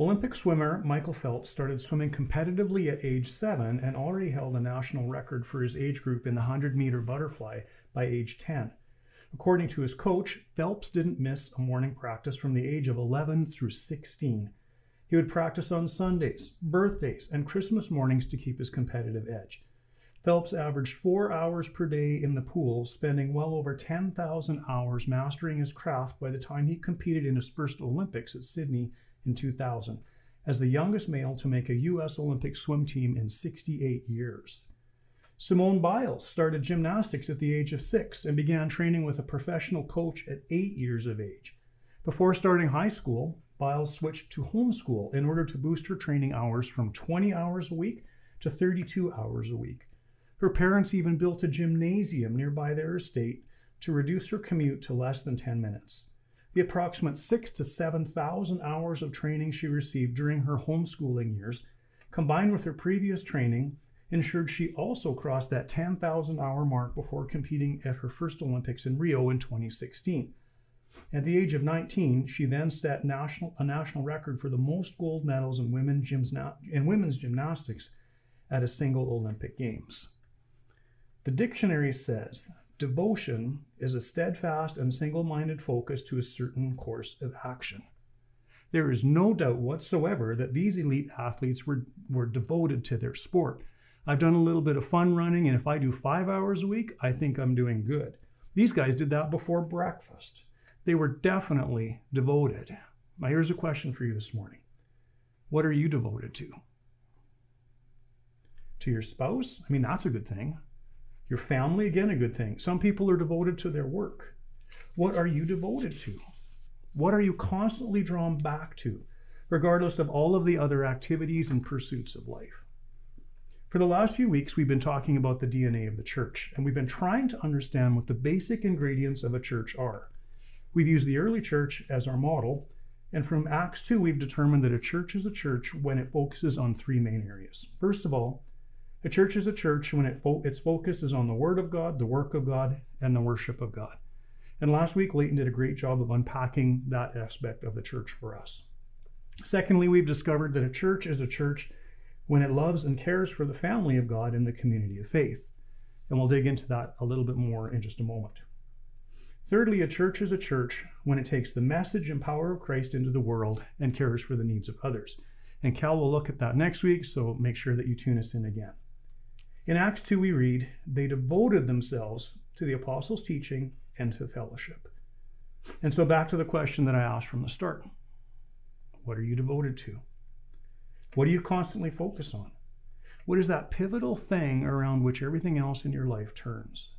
Olympic swimmer Michael Phelps started swimming competitively at age 7 and already held a national record for his age group in the 100-meter butterfly by age 10. According to his coach, Phelps didn't miss a morning practice from the age of 11 through 16. He would practice on Sundays, birthdays, and Christmas mornings to keep his competitive edge. Phelps averaged 4 hours per day in the pool, spending well over 10,000 hours mastering his craft by the time he competed in his first Olympics at Sydney in 2000, as the youngest male to make a U.S. Olympic swim team in 68 years. Simone Biles started gymnastics at the age of 6 and began training with a professional coach at 8 years of age. Before starting high school, Biles switched to homeschool in order to boost her training hours from 20 hours a week to 32 hours a week. Her parents even built a gymnasium nearby their estate to reduce her commute to less than 10 minutes. The approximate 6,000 to 7,000 hours of training she received during her homeschooling years, combined with her previous training, ensured she also crossed that 10,000 hour mark before competing at her first Olympics in Rio in 2016. At the age of 19, she then set a national record for the most gold medals in women's gymnastics at a single Olympic Games. The dictionary says, devotion is a steadfast and single-minded focus to a certain course of action. There is no doubt whatsoever that these elite athletes were devoted to their sport. I've done a little bit of fun running, and if I do 5 hours a week, I think I'm doing good. These guys did that before breakfast. They were definitely devoted. Now, here's a question for you this morning. What are you devoted to? To your spouse? I mean, that's a good thing. Your family, again, a good thing. Some people are devoted to their work. What are you devoted to? What are you constantly drawn back to, regardless of all of the other activities and pursuits of life? For the last few weeks, we've been talking about the DNA of the church, and we've been trying to understand what the basic ingredients of a church are. We've used the early church as our model, and from Acts 2, we've determined that a church is a church when it focuses on 3 main areas. First of all, a church is a church when its focus is on the Word of God, the work of God, and the worship of God. And last week, Leighton did a great job of unpacking that aspect of the church for us. Secondly, we've discovered that a church is a church when it loves and cares for the family of God and the community of faith. And we'll dig into that a little bit more in just a moment. Thirdly, a church is a church when it takes the message and power of Christ into the world and cares for the needs of others. And Cal will look at that next week, so make sure that you tune us in again. In Acts 2, we read, they devoted themselves to the apostles' teaching and to fellowship. And so back to the question that I asked from the start. What are you devoted to? What do you constantly focus on? What is that pivotal thing around which everything else in your life turns?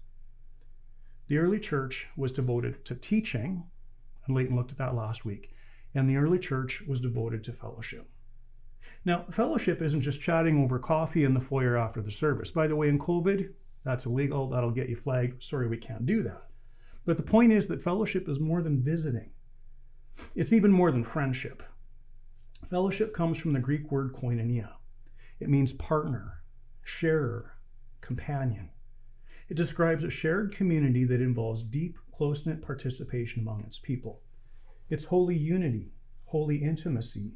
The early church was devoted to teaching, and Leighton looked at that last week, and the early church was devoted to fellowship. Now, fellowship isn't just chatting over coffee in the foyer after the service. By the way, in COVID, that's illegal. That'll get you flagged. Sorry, we can't do that. But the point is that fellowship is more than visiting. It's even more than friendship. Fellowship comes from the Greek word koinonia. It means partner, sharer, companion. It describes a shared community that involves deep, close-knit participation among its people. It's holy unity, holy intimacy,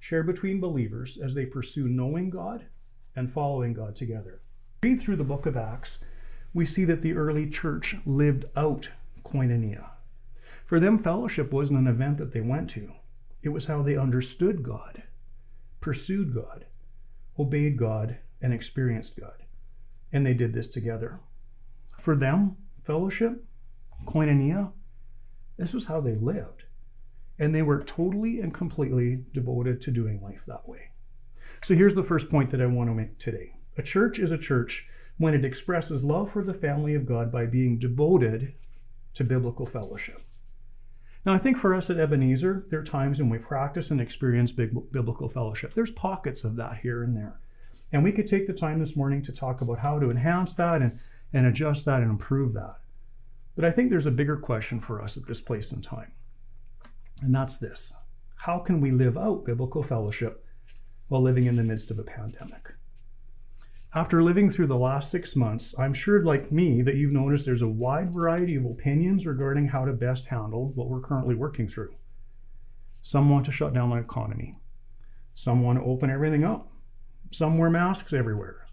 shared between believers as they pursue knowing God and following God together. Read through the book of Acts, we see that the early church lived out koinonia. For them, fellowship wasn't an event that they went to. It was how they understood God, pursued God, obeyed God, and experienced God. And they did this together. For them, fellowship, koinonia, this was how they lived. And they were totally and completely devoted to doing life that way. So here's the first point that I want to make today. A church is a church when it expresses love for the family of God by being devoted to biblical fellowship. Now, I think for us at Ebenezer, there are times when we practice and experience biblical fellowship. There's pockets of that here and there. And we could take the time this morning to talk about how to enhance that and adjust that and improve that. But I think there's a bigger question for us at this place and time. And that's this: how can we live out biblical fellowship while living in the midst of a pandemic? After living through the last 6 months, I'm sure, like me, that you've noticed there's a wide variety of opinions regarding how to best handle what we're currently working through. Some want to shut down the economy. Some want to open everything up. Some wear masks everywhere.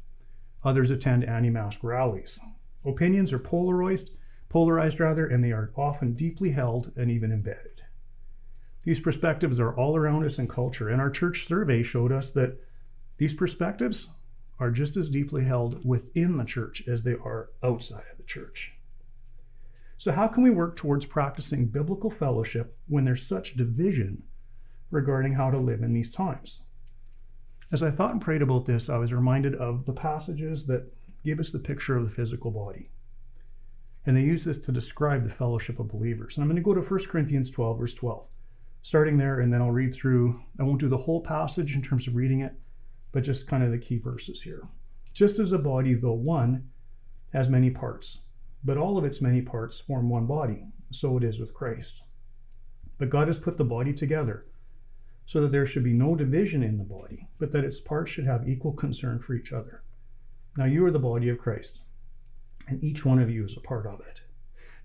Others attend anti-mask rallies. Opinions are polarized, and they are often deeply held and even embedded. These perspectives are all around us in culture, and our church survey showed us that these perspectives are just as deeply held within the church as they are outside of the church. So how can we work towards practicing biblical fellowship when there's such division regarding how to live in these times? As I thought and prayed about this, I was reminded of the passages that give us the picture of the physical body. And they use this to describe the fellowship of believers. And I'm going to go to 1 Corinthians 12, verse 12, starting there, and then I'll read through. I won't do the whole passage in terms of reading it, but just kind of the key verses here. Just as a body, though one, has many parts, but all of its many parts form one body, so it is with Christ. But God has put the body together, so that there should be no division in the body, but that its parts should have equal concern for each other. Now you are the body of Christ, and each one of you is a part of it.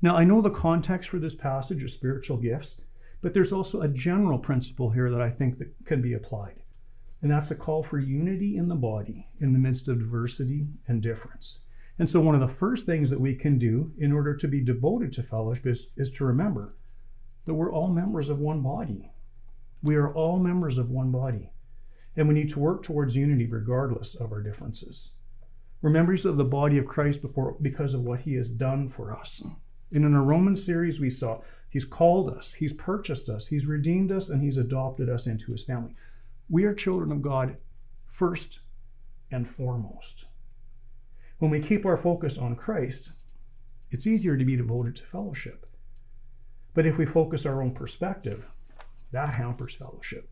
Now I know the context for this passage is spiritual gifts, but there's also a general principle here that I think that can be applied. And that's a call for unity in the body in the midst of diversity and difference. And so one of the first things that we can do in order to be devoted to fellowship is to remember that we're all members of one body. We are all members of one body, and we need to work towards unity regardless of our differences. We're members of the body of Christ because of what he has done for us. And in our Romans series we saw he's called us, he's purchased us, he's redeemed us, and he's adopted us into his family. We are children of God first and foremost. When we keep our focus on Christ, it's easier to be devoted to fellowship. But if we focus our own perspective, that hampers fellowship.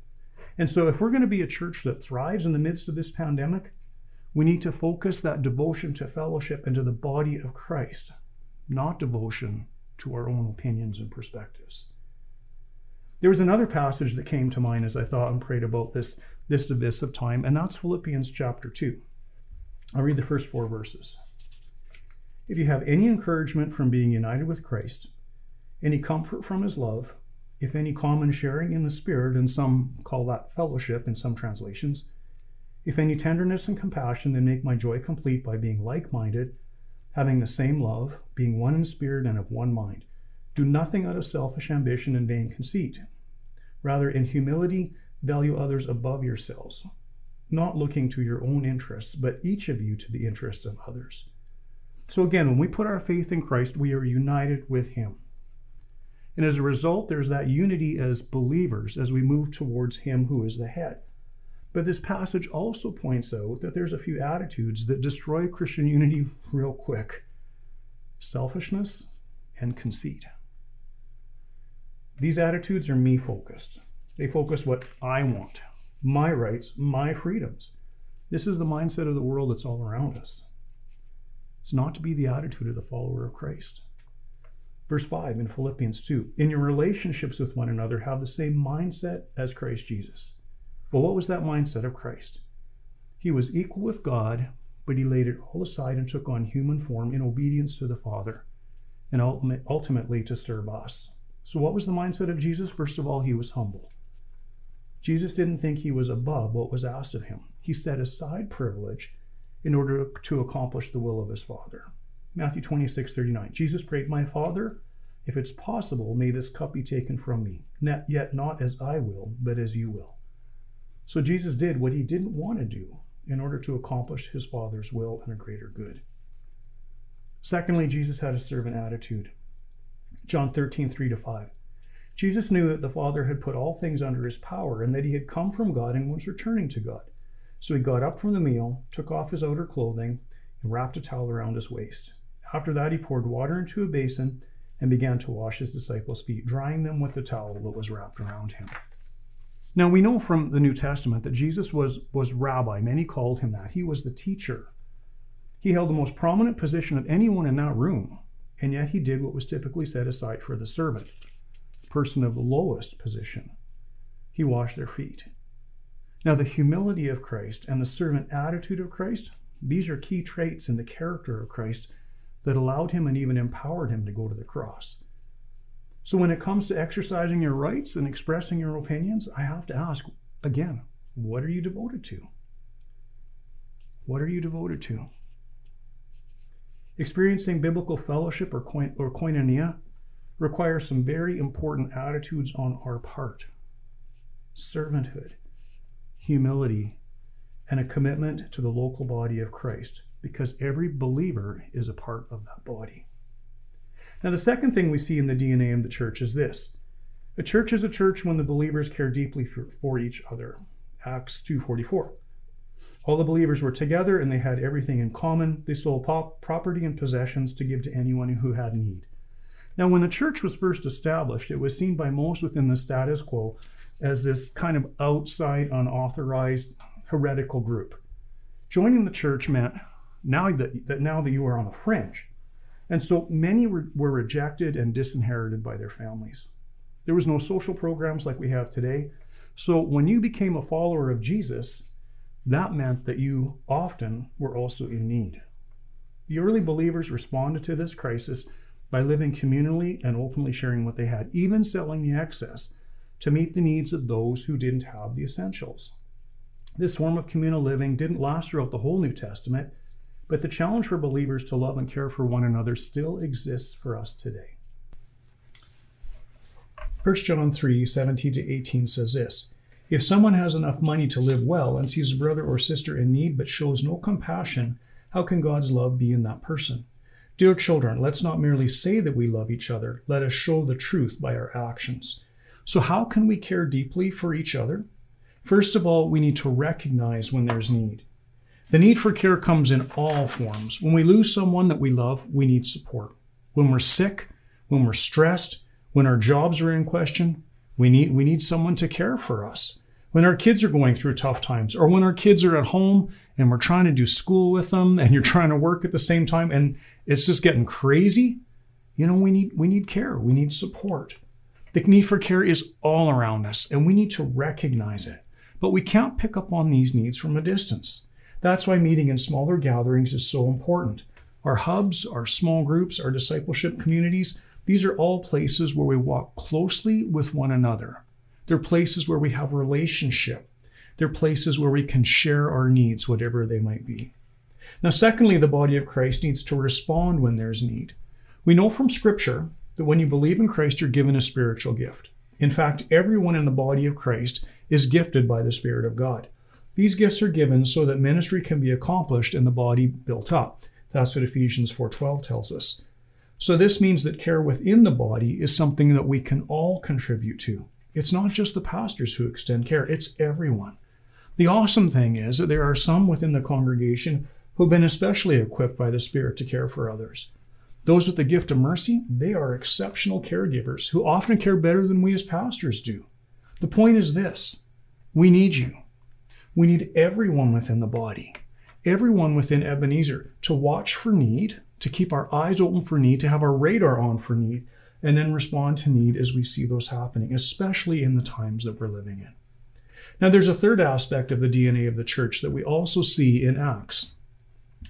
And so if we're going to be a church that thrives in the midst of this pandemic, we need to focus that devotion to fellowship and to the body of Christ, not devotion to our own opinions and perspectives. There was another passage that came to mind as I thought and prayed about this abyss of time, and that's Philippians chapter 2. I'll read the first 4 verses. If you have any encouragement from being united with Christ, any comfort from his love, if any common sharing in the Spirit, and some call that fellowship in some translations, if any tenderness and compassion, then make my joy complete by being like-minded, having the same love, being one in spirit and of one mind. Do nothing out of selfish ambition and vain conceit. Rather, in humility, value others above yourselves, not looking to your own interests, but each of you to the interests of others. So again, when we put our faith in Christ, we are united with him. And as a result, there's that unity as believers as we move towards him who is the head. But this passage also points out that there's a few attitudes that destroy Christian unity real quick: selfishness and conceit. These attitudes are me-focused. They focus what I want, my rights, my freedoms. This is the mindset of the world that's all around us. It's not to be the attitude of the follower of Christ. Verse 5 in Philippians 2, in your relationships with one another, have the same mindset as Christ Jesus. Well, what was that mindset of Christ? He was equal with God, but he laid it all aside and took on human form in obedience to the Father and ultimately to serve us. So what was the mindset of Jesus? First of all, he was humble. Jesus didn't think he was above what was asked of him. He set aside privilege in order to accomplish the will of his Father. Matthew 26:39, Jesus prayed, my Father, if it's possible, may this cup be taken from me, yet not as I will, but as you will. So Jesus did what he didn't want to do in order to accomplish his Father's will and a greater good. Secondly, Jesus had a servant attitude. John 13:3-5. Jesus knew that the Father had put all things under his power and that he had come from God and was returning to God. So he got up from the meal, took off his outer clothing, and wrapped a towel around his waist. After that, he poured water into a basin and began to wash his disciples' feet, drying them with the towel that was wrapped around him. Now, we know from the New Testament that Jesus was rabbi. Many called him that. He was the teacher. He held the most prominent position of anyone in that room, and yet he did what was typically set aside for the servant, the person of the lowest position. He washed their feet. Now, the humility of Christ and the servant attitude of Christ, these are key traits in the character of Christ that allowed him and even empowered him to go to the cross. So when it comes to exercising your rights and expressing your opinions, I have to ask again, what are you devoted to? What are you devoted to? Experiencing biblical fellowship or koinonia requires some very important attitudes on our part. Servanthood, humility, and a commitment to the local body of Christ, because every believer is a part of that body. Now, the second thing we see in the DNA of the church is this. A church is a church when the believers care deeply for each other. Acts 2:44. All the believers were together and they had everything in common. They sold property and possessions to give to anyone who had need. Now, when the church was first established, it was seen by most within the status quo as this kind of outside, unauthorized, heretical group. Joining the church meant now that you are on the fringe. And so many were rejected and disinherited by their families. There was no social programs like we have today. So when you became a follower of Jesus, that meant that you often were also in need. The early believers responded to this crisis by living communally and openly sharing what they had, even selling the excess to meet the needs of those who didn't have the essentials. This form of communal living didn't last throughout the whole New Testament, but the challenge for believers to love and care for one another still exists for us today. 1 John 3:17-18 says this, "If someone has enough money to live well and sees a brother or sister in need but shows no compassion, how can God's love be in that person? Dear children, let's not merely say that we love each other. Let us show the truth by our actions." So how can we care deeply for each other? First of all, we need to recognize when there's need. The need for care comes in all forms. When we lose someone that we love, we need support. When we're sick, when we're stressed, when our jobs are in question, we need someone to care for us. When our kids are going through tough times, or when our kids are at home and we're trying to do school with them and you're trying to work at the same time and it's just getting crazy, you know, we need care. We need support. The need for care is all around us and we need to recognize it. But we can't pick up on these needs from a distance. That's why meeting in smaller gatherings is so important. Our hubs, our small groups, our discipleship communities, these are all places where we walk closely with one another. They're places where we have relationship. They're places where we can share our needs, whatever they might be. Now, secondly, the body of Christ needs to respond when there's need. We know from Scripture that when you believe in Christ, you're given a spiritual gift. In fact, everyone in the body of Christ is gifted by the Spirit of God. These gifts are given so that ministry can be accomplished and the body built up. That's what Ephesians 4:12 tells us. So this means that care within the body is something that we can all contribute to. It's not just the pastors who extend care, it's everyone. The awesome thing is that there are some within the congregation who've been especially equipped by the Spirit to care for others. Those with the gift of mercy, they are exceptional caregivers who often care better than we as pastors do. The point is this, we need you. We need everyone within the body, everyone within Ebenezer, to watch for need, to keep our eyes open for need, to have our radar on for need, and then respond to need as we see those happening, especially in the times that we're living in. Now, there's a third aspect of the DNA of the church that we also see in Acts.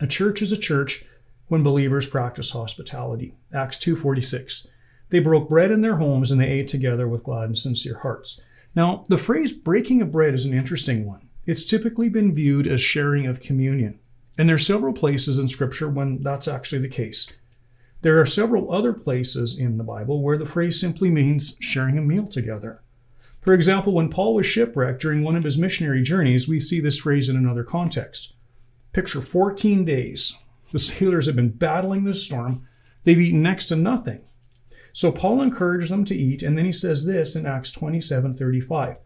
A church is a church when believers practice hospitality. Acts 2:46. They broke bread in their homes and they ate together with glad and sincere hearts. Now, the phrase breaking of bread is an interesting one. It's typically been viewed as sharing of communion, and there are several places in Scripture when that's actually the case. There are several other places in the Bible where the phrase simply means sharing a meal together. For example, when Paul was shipwrecked during one of his missionary journeys, we see this phrase in another context. Picture 14 days. The sailors have been battling this storm. They've eaten next to nothing. So Paul encouraged them to eat, and then he says this in Acts 27:35.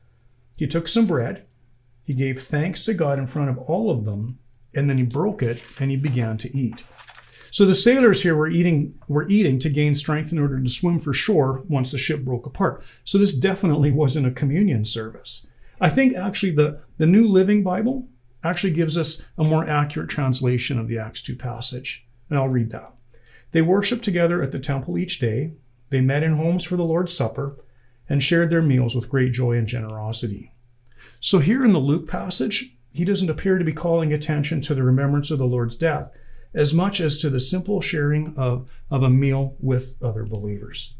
He took some bread, he gave thanks to God in front of all of them, and then he broke it and he began to eat. So the sailors here were eating to gain strength in order to swim for shore once the ship broke apart. So this definitely wasn't a communion service. I think actually the New Living Bible actually gives us a more accurate translation of the Acts 2 passage. And I'll read that. They worshiped together at the temple each day. They met in homes for the Lord's Supper and shared their meals with great joy and generosity. So here in the Luke passage, he doesn't appear to be calling attention to the remembrance of the Lord's death as much as to the simple sharing of a meal with other believers.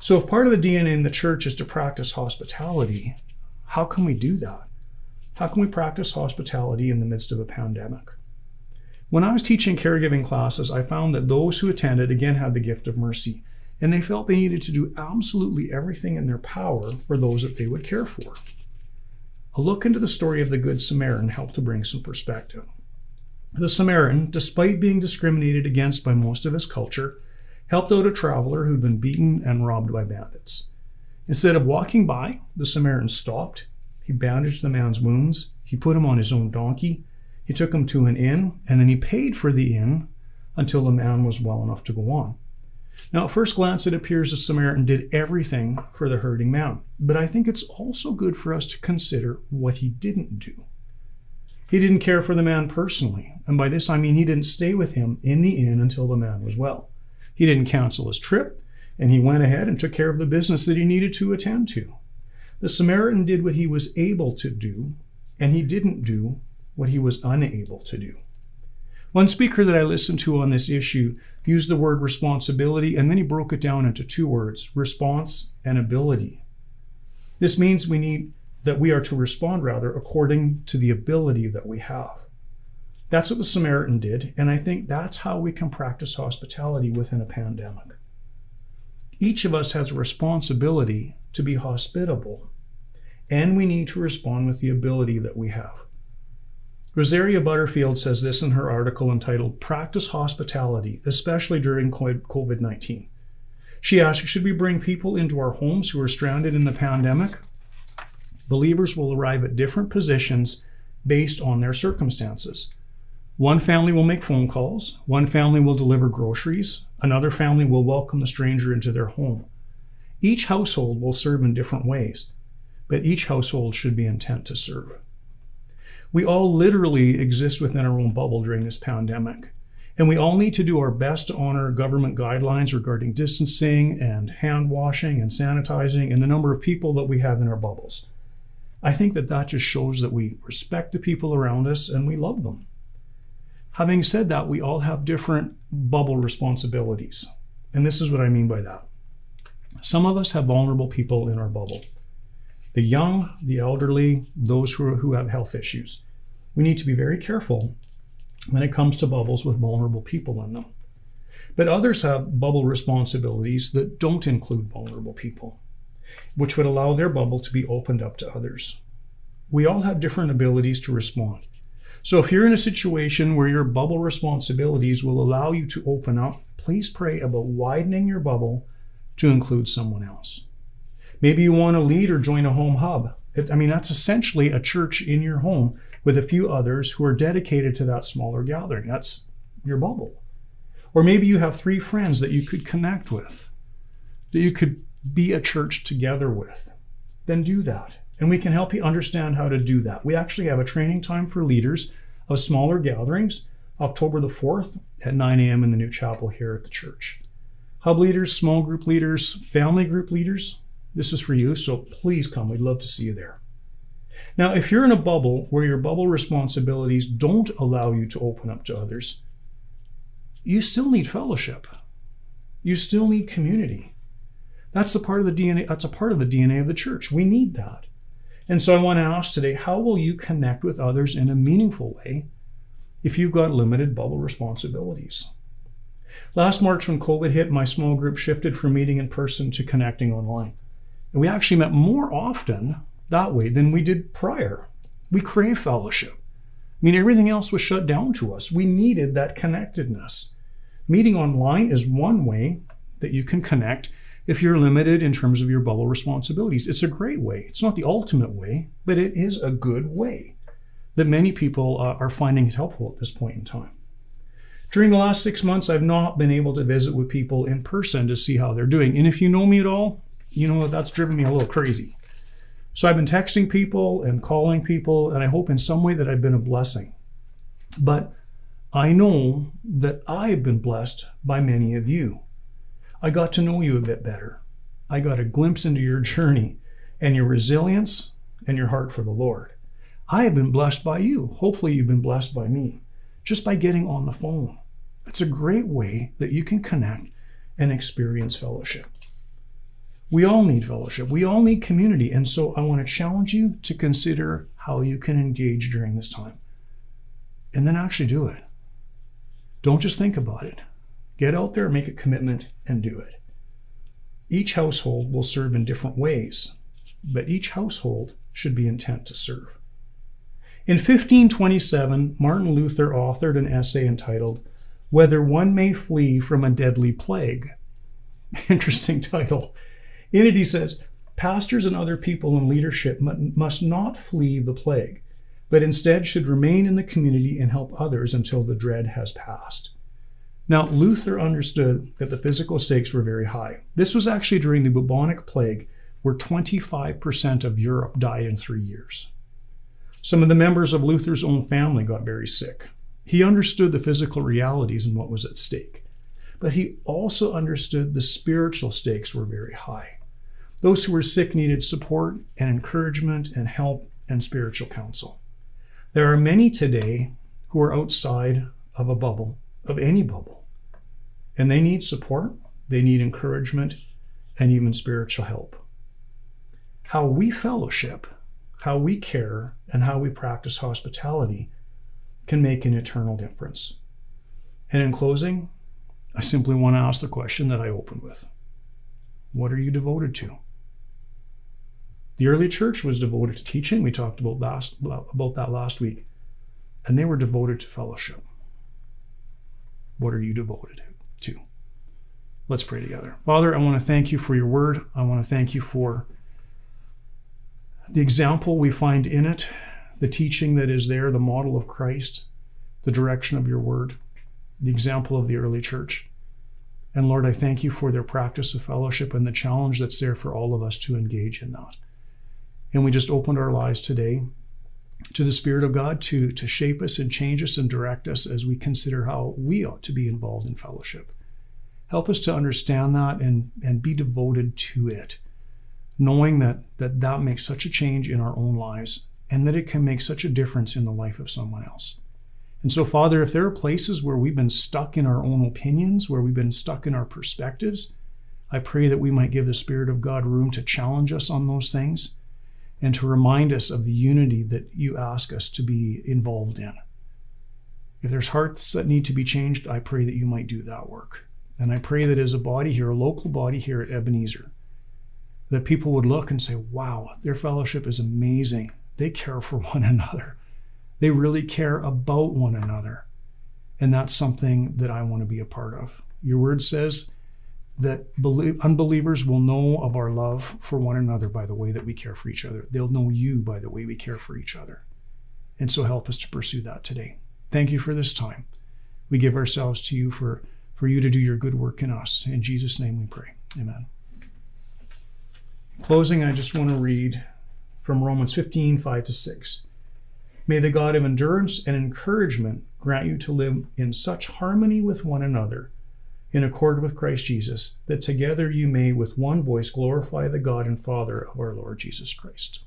So if part of the DNA in the church is to practice hospitality, how can we do that? How can we practice hospitality in the midst of a pandemic? When I was teaching caregiving classes, I found that those who attended again had the gift of mercy, and they felt they needed to do absolutely everything in their power for those that they would care for. A look into the story of the Good Samaritan helped to bring some perspective. The Samaritan, despite being discriminated against by most of his culture, helped out a traveler who'd been beaten and robbed by bandits. Instead of walking by, the Samaritan stopped. He bandaged the man's wounds. He put him on his own donkey. He took him to an inn, and then he paid for the inn until the man was well enough to go on. Now, at first glance, it appears the Samaritan did everything for the hurting man, but I think it's also good for us to consider what he didn't do. He didn't care for the man personally, and by this I mean he didn't stay with him in the inn until the man was well. He didn't cancel his trip, and he went ahead and took care of the business that he needed to attend to. The Samaritan did what he was able to do, and he didn't do what he was unable to do. One speaker that I listened to on this issue used the word responsibility, and then he broke it down into two words, response and ability. This means we are to respond according to the ability that we have. That's what the Samaritan did, and I think that's how we can practice hospitality within a pandemic. Each of us has a responsibility to be hospitable, and we need to respond with the ability that we have. Rosaria Butterfield says this in her article entitled "Practice Hospitality, Especially During COVID-19." She asks, should we bring people into our homes who are stranded in the pandemic? Believers will arrive at different positions based on their circumstances. One family will make phone calls. One family will deliver groceries. Another family will welcome the stranger into their home. Each household will serve in different ways, but each household should be intent to serve. We all literally exist within our own bubble during this pandemic, and we all need to do our best to honor government guidelines regarding distancing and hand washing and sanitizing and the number of people that we have in our bubbles. I think that just shows that we respect the people around us and we love them. Having said that, we all have different bubble responsibilities, and this is what I mean by that. Some of us have vulnerable people in our bubble. The young, the elderly, those who have health issues. We need to be very careful when it comes to bubbles with vulnerable people in them. But others have bubble responsibilities that don't include vulnerable people, which would allow their bubble to be opened up to others. We all have different abilities to respond. So if you're in a situation where your bubble responsibilities will allow you to open up, please pray about widening your bubble to include someone else. Maybe you want to lead or join a home hub. That's essentially a church in your home with a few others who are dedicated to that smaller gathering. That's your bubble. Or maybe you have three friends that you could connect with, that you could be a church together with. Then do that. And we can help you understand how to do that. We actually have a training time for leaders of smaller gatherings, October the 4th at 9 a.m. in the new chapel here at the church. Hub leaders, small group leaders, family group leaders, this is for you, so please come. We'd love to see you there. Now, if you're in a bubble where your bubble responsibilities don't allow you to open up to others, you still need fellowship. You still need community. That's a part of the DNA of the church. We need that. And so I want to ask today, how will you connect with others in a meaningful way if you've got limited bubble responsibilities? Last March, when COVID hit, my small group shifted from meeting in person to connecting online. And we actually met more often that way than we did prior. We crave fellowship. Everything else was shut down to us. We needed that connectedness. Meeting online is one way that you can connect if you're limited in terms of your bubble responsibilities. It's a great way. It's not the ultimate way, but it is a good way that many people are finding helpful at this point in time. During the last 6 months, I've not been able to visit with people in person to see how they're doing. And if you know me at all, you know, that's driven me a little crazy. So I've been texting people and calling people, and I hope in some way that I've been a blessing. But I know that I've been blessed by many of you. I got to know you a bit better. I got a glimpse into your journey and your resilience and your heart for the Lord. I have been blessed by you. Hopefully you've been blessed by me, just by getting on the phone. It's a great way that you can connect and experience fellowship. We all need fellowship. We all need community. And so I want to challenge you to consider how you can engage during this time. And then actually do it. Don't just think about it. Get out there, make a commitment, and do it. Each household will serve in different ways, but each household should be intent to serve. In 1527, Martin Luther authored an essay entitled, "Whether One May Flee from a Deadly Plague." Interesting title. In it, he says, pastors and other people in leadership must not flee the plague, but instead should remain in the community and help others until the dread has passed. Now, Luther understood that the physical stakes were very high. This was actually during the bubonic plague, where 25% of Europe died in 3 years. Some of the members of Luther's own family got very sick. He understood the physical realities and what was at stake, but he also understood the spiritual stakes were very high. Those who were sick needed support and encouragement and help and spiritual counsel. There are many today who are outside of a bubble, of any bubble, and they need support, they need encouragement, and even spiritual help. How we fellowship, how we care, and how we practice hospitality can make an eternal difference. And in closing, I simply want to ask the question that I opened with. What are you devoted to? The early church was devoted to teaching. We talked about that last week. And they were devoted to fellowship. What are you devoted to? Let's pray together. Father, I want to thank you for your word. I want to thank you for the example we find in it, the teaching that is there, the model of Christ, the direction of your word, the example of the early church. And Lord, I thank you for their practice of fellowship and the challenge that's there for all of us to engage in that. And we just opened our lives today to the Spirit of God to shape us and change us and direct us as we consider how we ought to be involved in fellowship. Help us to understand that and be devoted to it, knowing that makes such a change in our own lives and that it can make such a difference in the life of someone else. And so, Father, if there are places where we've been stuck in our own opinions, where we've been stuck in our perspectives, I pray that we might give the Spirit of God room to challenge us on those things and to remind us of the unity that you ask us to be involved in. If there's hearts that need to be changed, I pray that you might do that work. And I pray that as a body here, a local body here at Ebenezer, that people would look and say, wow, their fellowship is amazing. They care for one another. They really care about one another. And that's something that I want to be a part of. Your word says that unbelievers will know of our love for one another by the way that we care for each other. They'll know you by the way we care for each other. And so help us to pursue that today. Thank you for this time. We give ourselves to you for you to do your good work in us. In Jesus' name we pray. Amen. In closing, I just want to read from Romans 15:5-6. May the God of endurance and encouragement grant you to live in such harmony with one another, in accord with Christ Jesus, that together you may with one voice glorify the God and Father of our Lord Jesus Christ.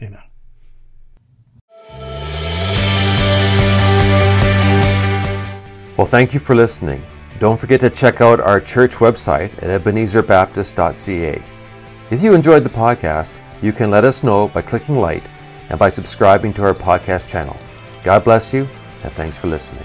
Amen. Well, thank you for listening. Don't forget to check out our church website at ebenezerbaptist.ca. If you enjoyed the podcast, you can let us know by clicking like and by subscribing to our podcast channel. God bless you, and thanks for listening.